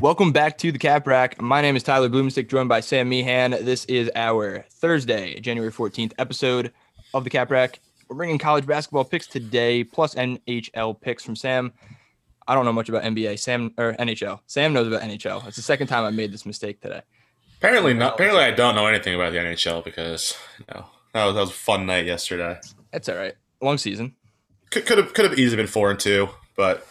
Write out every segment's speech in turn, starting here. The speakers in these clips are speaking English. Welcome back to The Cap Rack. My name is Tyler Bloomstick, joined by Sam Meehan. This is our Thursday, January 14th episode of The Cap Rack. We're bringing college basketball picks today, plus NHL picks from Sam. I don't know much about NBA, Sam, or NHL. Sam knows about NHL. It's the second time I made this mistake today. Apparently not. Apparently I don't know anything about the NHL because, you know, that was a fun night yesterday. That's all right. Long season. Could have easily been 4-2, but,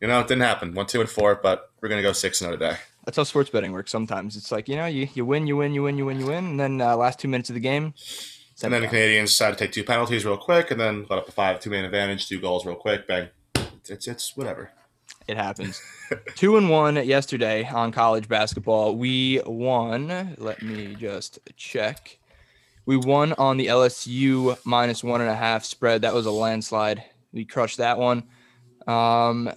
you know, it didn't happen. 1, 2, and 4, but we're going to go 6-0 today. That's how sports betting works sometimes. It's like, you know, you win, and then last 2 minutes of the game. And then the Canadians decide to take two penalties real quick, and then let up a 5-2 man advantage, 2 goals real quick, bang. It's whatever. It happens. 2-1 yesterday on college basketball. We won. Let me just check. We won on the LSU -1.5 spread. That was a landslide. We crushed that one. And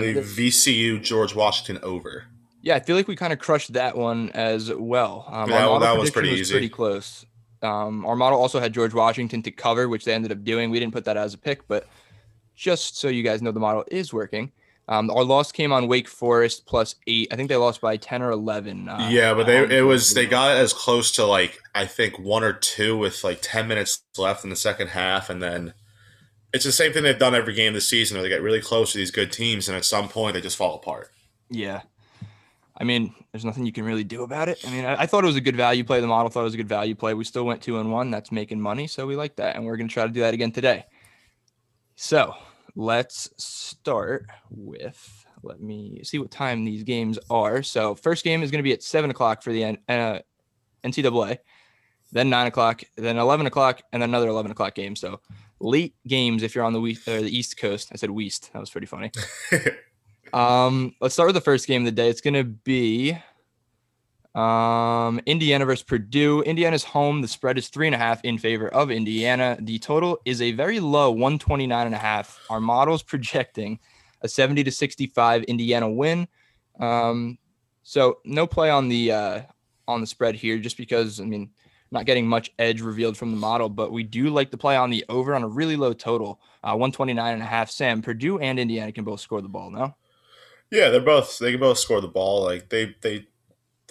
the VCU George Washington over. Yeah, I feel like we kind of crushed that one as well. That was pretty easy. Pretty close. Our model also had George Washington to cover, which they ended up doing. We didn't put that as a pick, but just so you guys know, the model is working. Our loss came on Wake Forest +8. I think they lost by 10 or 11. Yeah, but they got it as close to, like, I think 1 or 2 with like 10 minutes left in the second half, and then it's the same thing they've done every game this season, where they get really close to these good teams, and at some point they just fall apart. Yeah. I mean, there's nothing you can really do about it. I mean, I thought it was a good value play. The model thought it was a good value play. We still went 2-1. That's making money, so we like that, and we're going to try to do that again today. So let's start with – let me see what time these games are. So first game is going to be at 7 o'clock for the NCAA, then 9 o'clock, then 11 o'clock, and then another 11 o'clock game. So late games if you're on the East Coast. I said West. That was pretty funny. Let's start with the first game of the day. It's going to be Indiana versus Purdue. Indiana's home. The spread is 3.5 in favor of Indiana. The total is a very low 129.5. Our model's projecting a 70-65 Indiana win. So no play on the spread here, just because, I mean, not getting much edge revealed from the model, but we do like to play on the over on a really low total, 129.5. Sam, Purdue and Indiana can both score the ball, no? Yeah, they can both score the ball. Like they're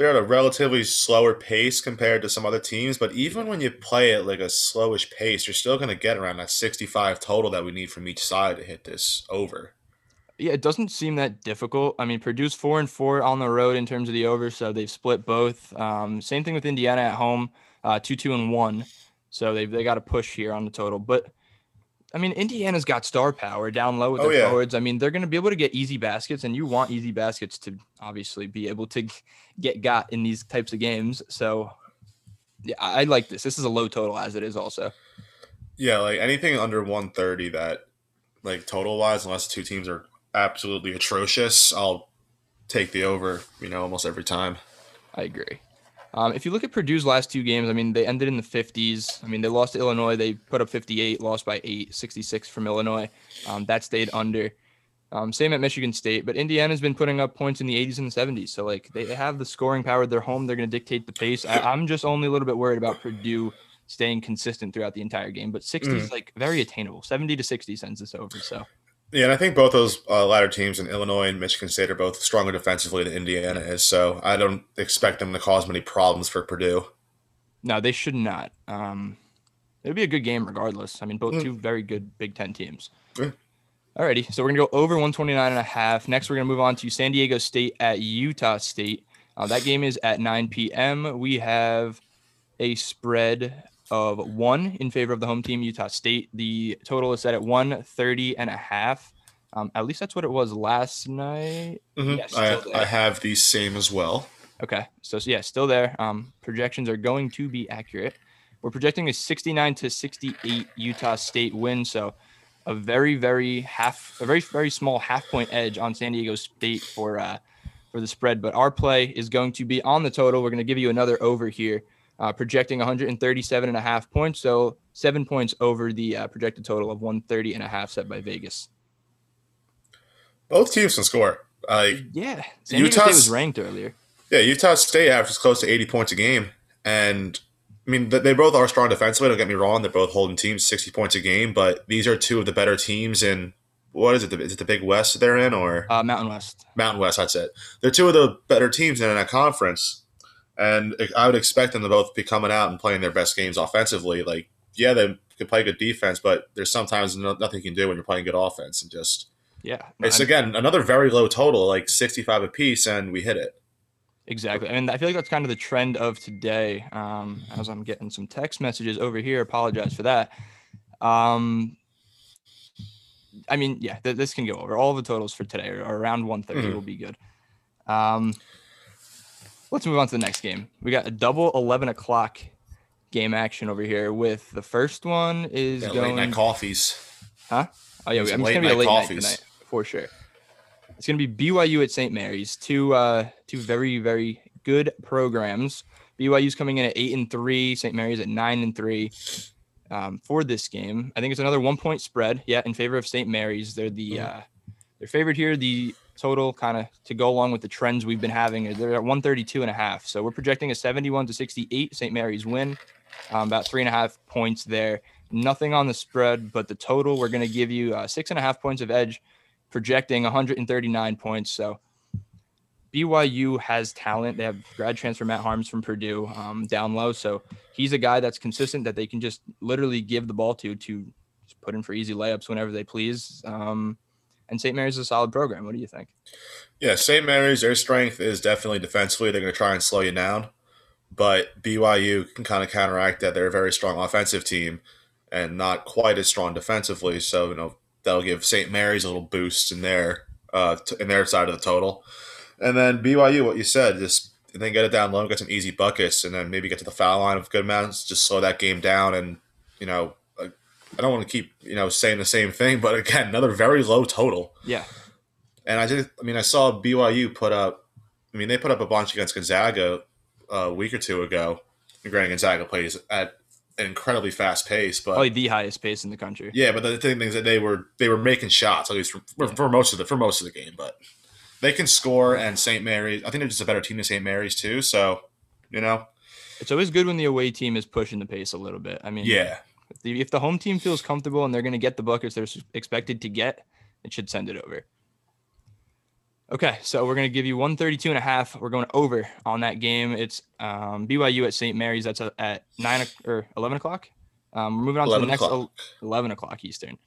at a relatively slower pace compared to some other teams, but even when you play at like a slowish pace, you're still going to get around that 65 total that we need from each side to hit this over. Yeah, it doesn't seem that difficult. I mean, Purdue's 4-4 on the road in terms of the over, so they've split both. Same thing with Indiana at home, 2-2-1. So they got a push here on the total, but I mean, Indiana's got star power down low with their forwards. I mean, they're going to be able to get easy baskets, and you want easy baskets to obviously be able to get got in these types of games. So, yeah, I like this. This is a low total as it is also. Yeah, like anything under 130 that, like, total-wise, unless two teams are absolutely atrocious, I'll take the over, you know, almost every time. I agree. If you look at Purdue's last 2 games, I mean, they ended in the 50s. I mean, they lost to Illinois. They put up 58, lost by 8, 66 from Illinois. That stayed under. Same at Michigan State. But Indiana's been putting up points in the 80s and the 70s. So, like, they have the scoring power. They're home. They're going to dictate the pace. I'm just only a little bit worried about Purdue staying consistent throughout the entire game. But 60 is, like, very attainable. 70-60 sends this over, so. Yeah, and I think both those latter teams in Illinois and Michigan State are both stronger defensively than Indiana is, so I don't expect them to cause many problems for Purdue. No, they should not. It would be a good game regardless. I mean, both two very good Big Ten teams. Yeah. Alrighty, so we're going to go over 129.5. Next, we're going to move on to San Diego State at Utah State. That game is at 9 p.m. We have a spread of 1 in favor of the home team, Utah State. The total is set at 130.5. At least that's what it was last night. Mm-hmm. Yeah, I have the same as well. Okay. So yeah, still there. Projections are going to be accurate. We're projecting a 69-68 Utah State win. So a very, very small half-point edge on San Diego State for the spread. But our play is going to be on the total. We're going to give you another over here. Projecting 137.5 points, so 7 points over the projected total of 130.5 set by Vegas. Both teams can score. Yeah, San Diego State was ranked earlier. Yeah, Utah State averages close to 80 points a game, and I mean they both are strong defensively. Don't get me wrong; they're both holding teams 60 points a game, but these are two of the better teams in what is it? Is it the Big West they're in, or Mountain West? Mountain West, that's it. They're two of the better teams in that conference, and I would expect them to both be coming out and playing their best games offensively. Like, yeah, they could play good defense, but there's sometimes nothing you can do when you're playing good offense, and just it's again another very low total, like 65 apiece, and we hit it. Exactly. And I feel like that's kind of the trend of today. As I'm getting some text messages over here, apologize for that. I mean, yeah, this can go over. All the totals for today are around 130 will be good. Let's move on to the next game. We got a double 11 o'clock game action over here with the first one is going... late night coffees. Huh? Oh, yeah. I'm just going to be a late coffees. Night tonight for sure. It's going to be BYU at St. Mary's, two very, very good programs. BYU's coming in at 8-3, St. Mary's at 9-3 for this game. I think it's another 1-point spread, in favor of St. Mary's. They're they're favored here. The total kind of to go along with the trends we've been having is they're at 132.5. So we're projecting a 71-68 St. Mary's win, about 3.5 points there. Nothing on the spread, but the total we're going to give you 6.5 points of edge, projecting 139 points. So BYU has talent. They have grad transfer Matt Harms from Purdue down low. So he's a guy that's consistent that they can just literally give the ball to just put in for easy layups whenever they please. And St. Mary's is a solid program. What do you think? Yeah, St. Mary's, their strength is definitely defensively. They're going to try and slow you down. But BYU can kind of counteract that. They're a very strong offensive team and not quite as strong defensively. So, that'll give St. Mary's a little boost in their side of the total. And then BYU, what you said, just and then get it down low, get some easy buckets, and then maybe get to the foul line with good amounts, just slow that game down. And, I don't want to keep, saying the same thing, but again, another very low total. Yeah. And I saw BYU put up a bunch against Gonzaga a week or two ago. Granted, Gonzaga plays at an incredibly fast pace, but probably the highest pace in the country. Yeah, but the thing is that they were making shots, at least for most of the game. But they can score, and St. Mary's, I think they're just a better team than St. Mary's too. So it's always good when the away team is pushing the pace a little bit. I mean, yeah, if the home team feels comfortable and they're going to get the buckets they're expected to get, it should send it over. Okay, so we're going to give you 132.5. We're going over on that game. It's BYU at St. Mary's. That's at 9 or 11 o'clock. We're moving on to the next 11 o'clock Eastern.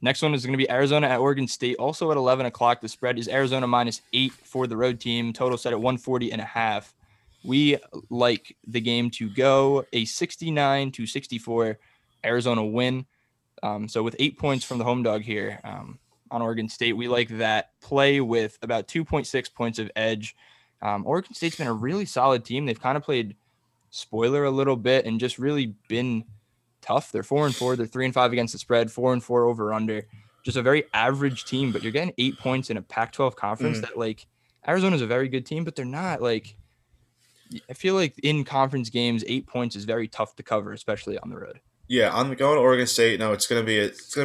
Next one is going to be Arizona at Oregon State, also at 11 o'clock. The spread is Arizona -8 for the road team. Total set at 140.5. We like the game to go a 69-64 Arizona win. So with 8 points from the home dog here. On Oregon State, we like that play with about 2.6 points of edge. Oregon State's been a really solid team. They've kind of played spoiler a little bit and just really been tough. They're 4-4. They're 3-5 against the spread, 4-4 over under. Just a very average team, but you're getting 8 points in a Pac-12 conference that, like, Arizona's a very good team, but they're not, like, I feel like in conference games, 8 points is very tough to cover, especially on the road. Yeah, I'm going to Oregon State. No, it's going to be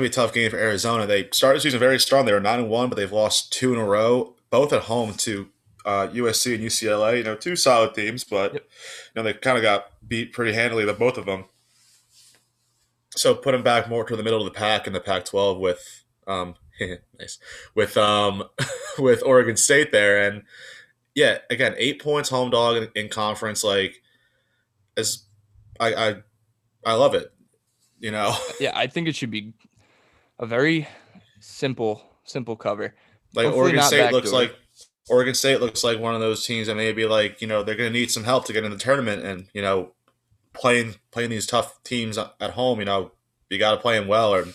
a tough game for Arizona. They started the season very strong. They were 9-1, but they've lost two in a row, both at home to USC and UCLA. Two solid teams, but they kind of got beat pretty handily, the both of them. So put them back more to the middle of the pack in the Pac-12 with nice with Oregon State there, and yeah, again, 8 points home dog in conference. Like, as I love it. Yeah, I think it should be a very simple cover. Like, Oregon State looks like one of those teams that maybe, like, they're going to need some help to get in the tournament, and playing these tough teams at home, you got to play them well, or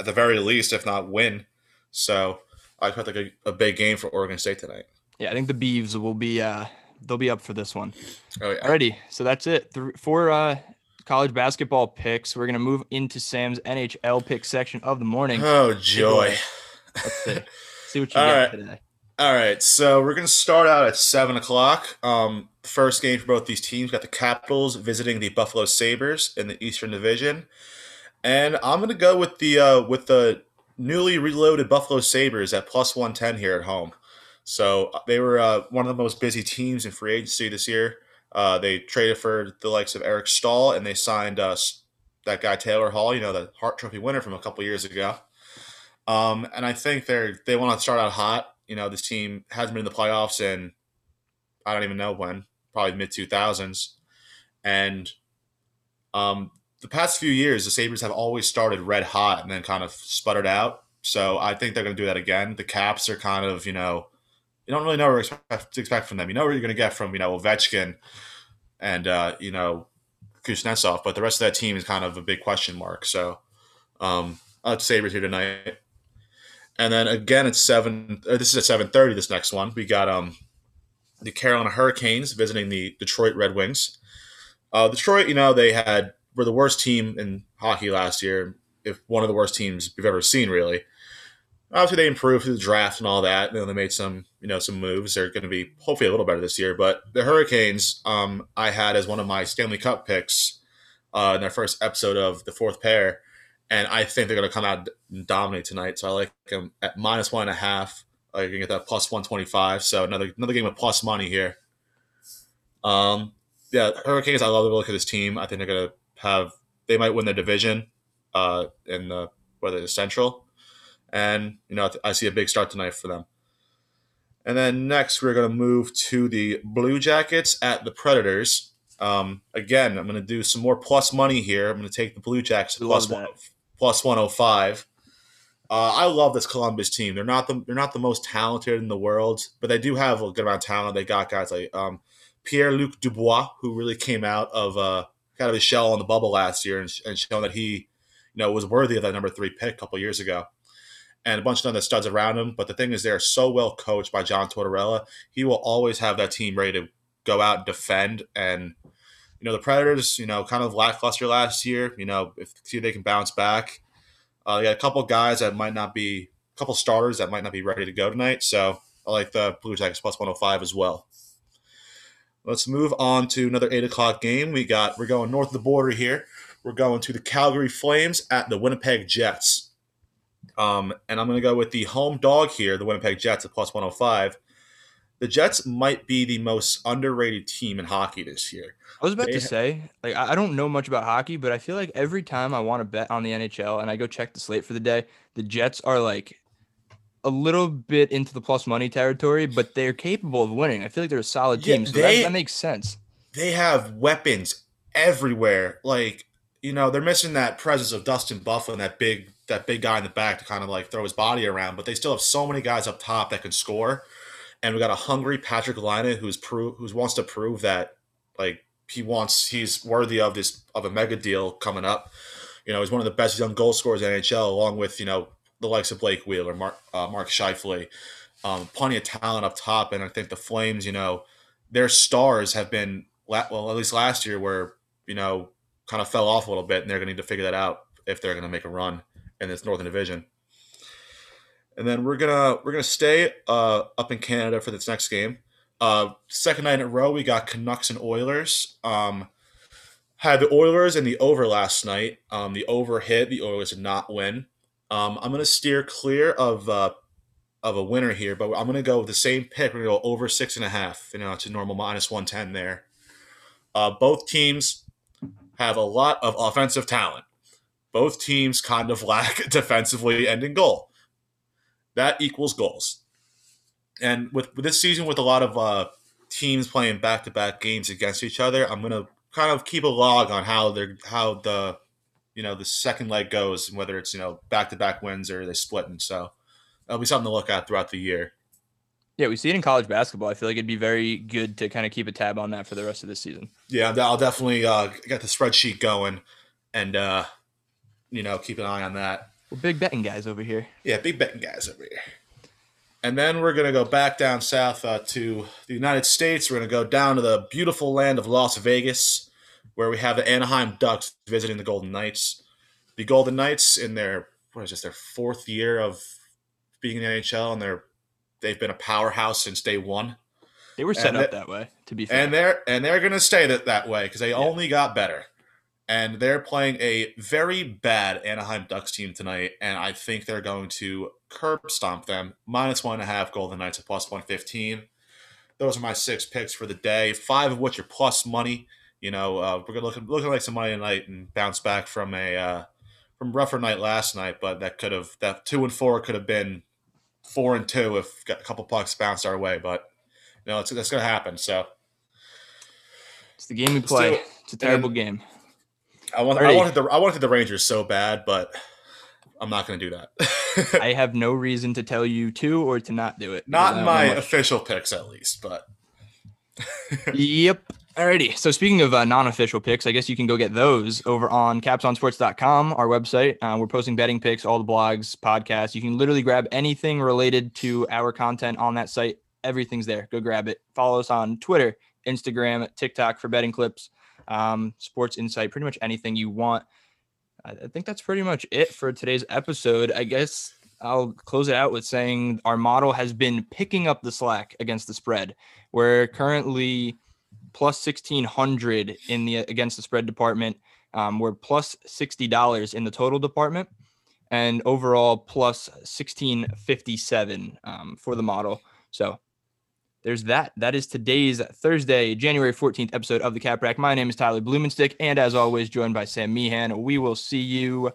at the very least, if not win. So I expect like a big game for Oregon State tonight. Yeah, I think the Beavs will be they'll be up for this one. Oh, yeah. Alrighty, so that's it for college basketball picks. We're going to move into Sam's NHL pick section of the morning. Oh, joy. Let's see what you got today. All right. So we're going to start out at 7 o'clock. First game for both these teams. Got the Capitals visiting the Buffalo Sabres in the Eastern Division. And I'm going to go with the newly reloaded Buffalo Sabres at +110 here at home. So they were one of the most busy teams in free agency this year. They traded for the likes of Eric Stahl, and they signed that guy Taylor Hall, the Hart Trophy winner from a couple years ago. And I think they want to start out hot. You know, this team hasn't been in the playoffs in I don't even know when, probably mid-2000s. And the past few years, the Sabres have always started red hot and then kind of sputtered out. So I think they're going to do that again. The Caps are kind of, you know, you don't really know what to expect from them. You know what you're going to get from, you know, Ovechkin and, you know, Kuznetsov. But the rest of that team is kind of a big question mark. So I'll have Sabres here tonight. And then again, it's 7. This is at 7:30. This next one, we got the Carolina Hurricanes visiting the Detroit Red Wings. Detroit, you know, were the worst team in hockey last year, if one of the worst teams we've ever seen, really. Obviously, they improved through the draft and all that. And they made some moves. They're going to be hopefully a little better this year. But the Hurricanes, I had as one of my Stanley Cup picks in their first episode of The Fourth Pair. And I think they're going to come out and dominate tonight. So I like them at -1.5. You're going to get that +125. So another game of plus money here. Yeah, Hurricanes, I love the look of this team. I think they're going to they might win their division in the Central. And, you know, I see a big start tonight for them. And then next we're going to move to the Blue Jackets at the Predators. Again, I'm going to do some more plus money here. I'm going to take the Blue Jackets +105. I love this Columbus team. They're not the most talented in the world, but they do have a good amount of talent. They got guys like Pierre-Luc Dubois, who really came out of kind of his shell on the bubble last year and shown that he, you know, was worthy of that number 3 pick a couple years ago. And a bunch of other studs around him. But the thing is, they are so well coached by John Tortorella. He will always have that team ready to go out and defend. And, you know, the Predators, you know, kind of lackluster last year. You know, see if they can bounce back. They got a couple guys that might not be – a couple starters that might not be ready to go tonight. So I like the Blue Jackets +105 as well. Let's move on to another 8 o'clock game. We're going north of the border here. We're going to the Calgary Flames at the Winnipeg Jets. And I'm going to go with the home dog here, the Winnipeg Jets at +105. The Jets might be the most underrated team in hockey this year. I was about to say, like, I don't know much about hockey, but I feel like every time I want to bet on the NHL and I go check the slate for the day, the Jets are like a little bit into the plus money territory, but they're capable of winning. I feel like they're a solid team, so that makes sense. They have weapons everywhere. Like, you know, they're missing that presence of Dustin Bufflin, that big guy in the back to kind of like throw his body around, but they still have so many guys up top that can score. And we got a hungry Patrick Laine who wants to prove that, like, he's worthy of a mega deal coming up. You know, he's one of the best young goal scorers in the NHL, along with, you know, the likes of Blake Wheeler, Mark Scheifele, plenty of talent up top. And I think the Flames, you know, their stars have been, well, at least last year, were, you know, kind of fell off a little bit, and they're going to need to figure that out if they're going to make a run in this Northern Division. And then we're gonna stay up in Canada for this next game. Second night in a row, we got Canucks and Oilers. Had the Oilers in the over last night. The over hit. The Oilers did not win. I'm gonna steer clear of a winner here, but I'm gonna go with the same pick. We're gonna go over 6.5. You know, it's a normal -110 there. Both teams have a lot of offensive talent. Both teams kind of lack defensively and in goal. That equals goals. And with this season, with a lot of teams playing back-to-back games against each other, I'm going to kind of keep a log on how the you know, the second leg goes, and whether it's, you know, back-to-back wins or they're splitting. So that'll be something to look at throughout the year. Yeah, we see it in college basketball. I feel like it'd be very good to kind of keep a tab on that for the rest of this season. Yeah, I'll definitely get the spreadsheet going and you know, keep an eye on that. We're big betting guys over here. Yeah, big betting guys over here. And then we're going to go back down south to the United States. We're going to go down to the beautiful land of Las Vegas, where we have the Anaheim Ducks visiting the Golden Knights. The Golden Knights, in their 4th year of being in the NHL, and they've been a powerhouse since day one. They were set up that way, to be fair. And they're going to stay that way, because they only got better. And they're playing a very bad Anaheim Ducks team tonight, and I think they're going to curb stomp them. -1.5 Golden Knights at +115. Those are my 6 picks for the day, 5 of which are plus money. You know, we're looking like some money tonight and bounce back from a from rougher night last night, but that could have, that 2-4 could have been 4-2 if a couple pucks bounced our way. But you know, that's going to happen. So it's the game we play. It's a terrible game. I wanted the Rangers so bad, but I'm not going to do that. I have no reason to tell you to or to not do it. Not in my official picks, at least. But yep. Alrighty. So speaking of non-official picks, I guess you can go get those over on capsonsports.com, our website. We're posting betting picks, all the blogs, podcasts. You can literally grab anything related to our content on that site. Everything's there. Go grab it. Follow us on Twitter, Instagram, TikTok for betting clips, sports insight, pretty much anything you want. I think that's pretty much it for today's episode. I guess I'll close it out with saying our model has been picking up the slack against the spread. We're currently plus 1,600 in the against the spread department. We're plus $60 in the total department, and overall plus 1,657 for the model. So there's that. That is today's Thursday, January 14th episode of The Cap Rack. My name is Tyler Bloomstick, and as always, joined by Sam Meehan. We will see you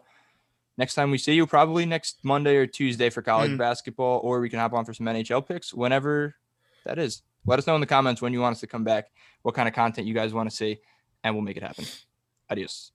next time we see you, probably next Monday or Tuesday for college basketball, or we can hop on for some NHL picks whenever that is. Let us know in the comments when you want us to come back, what kind of content you guys want to see, and we'll make it happen. Adios.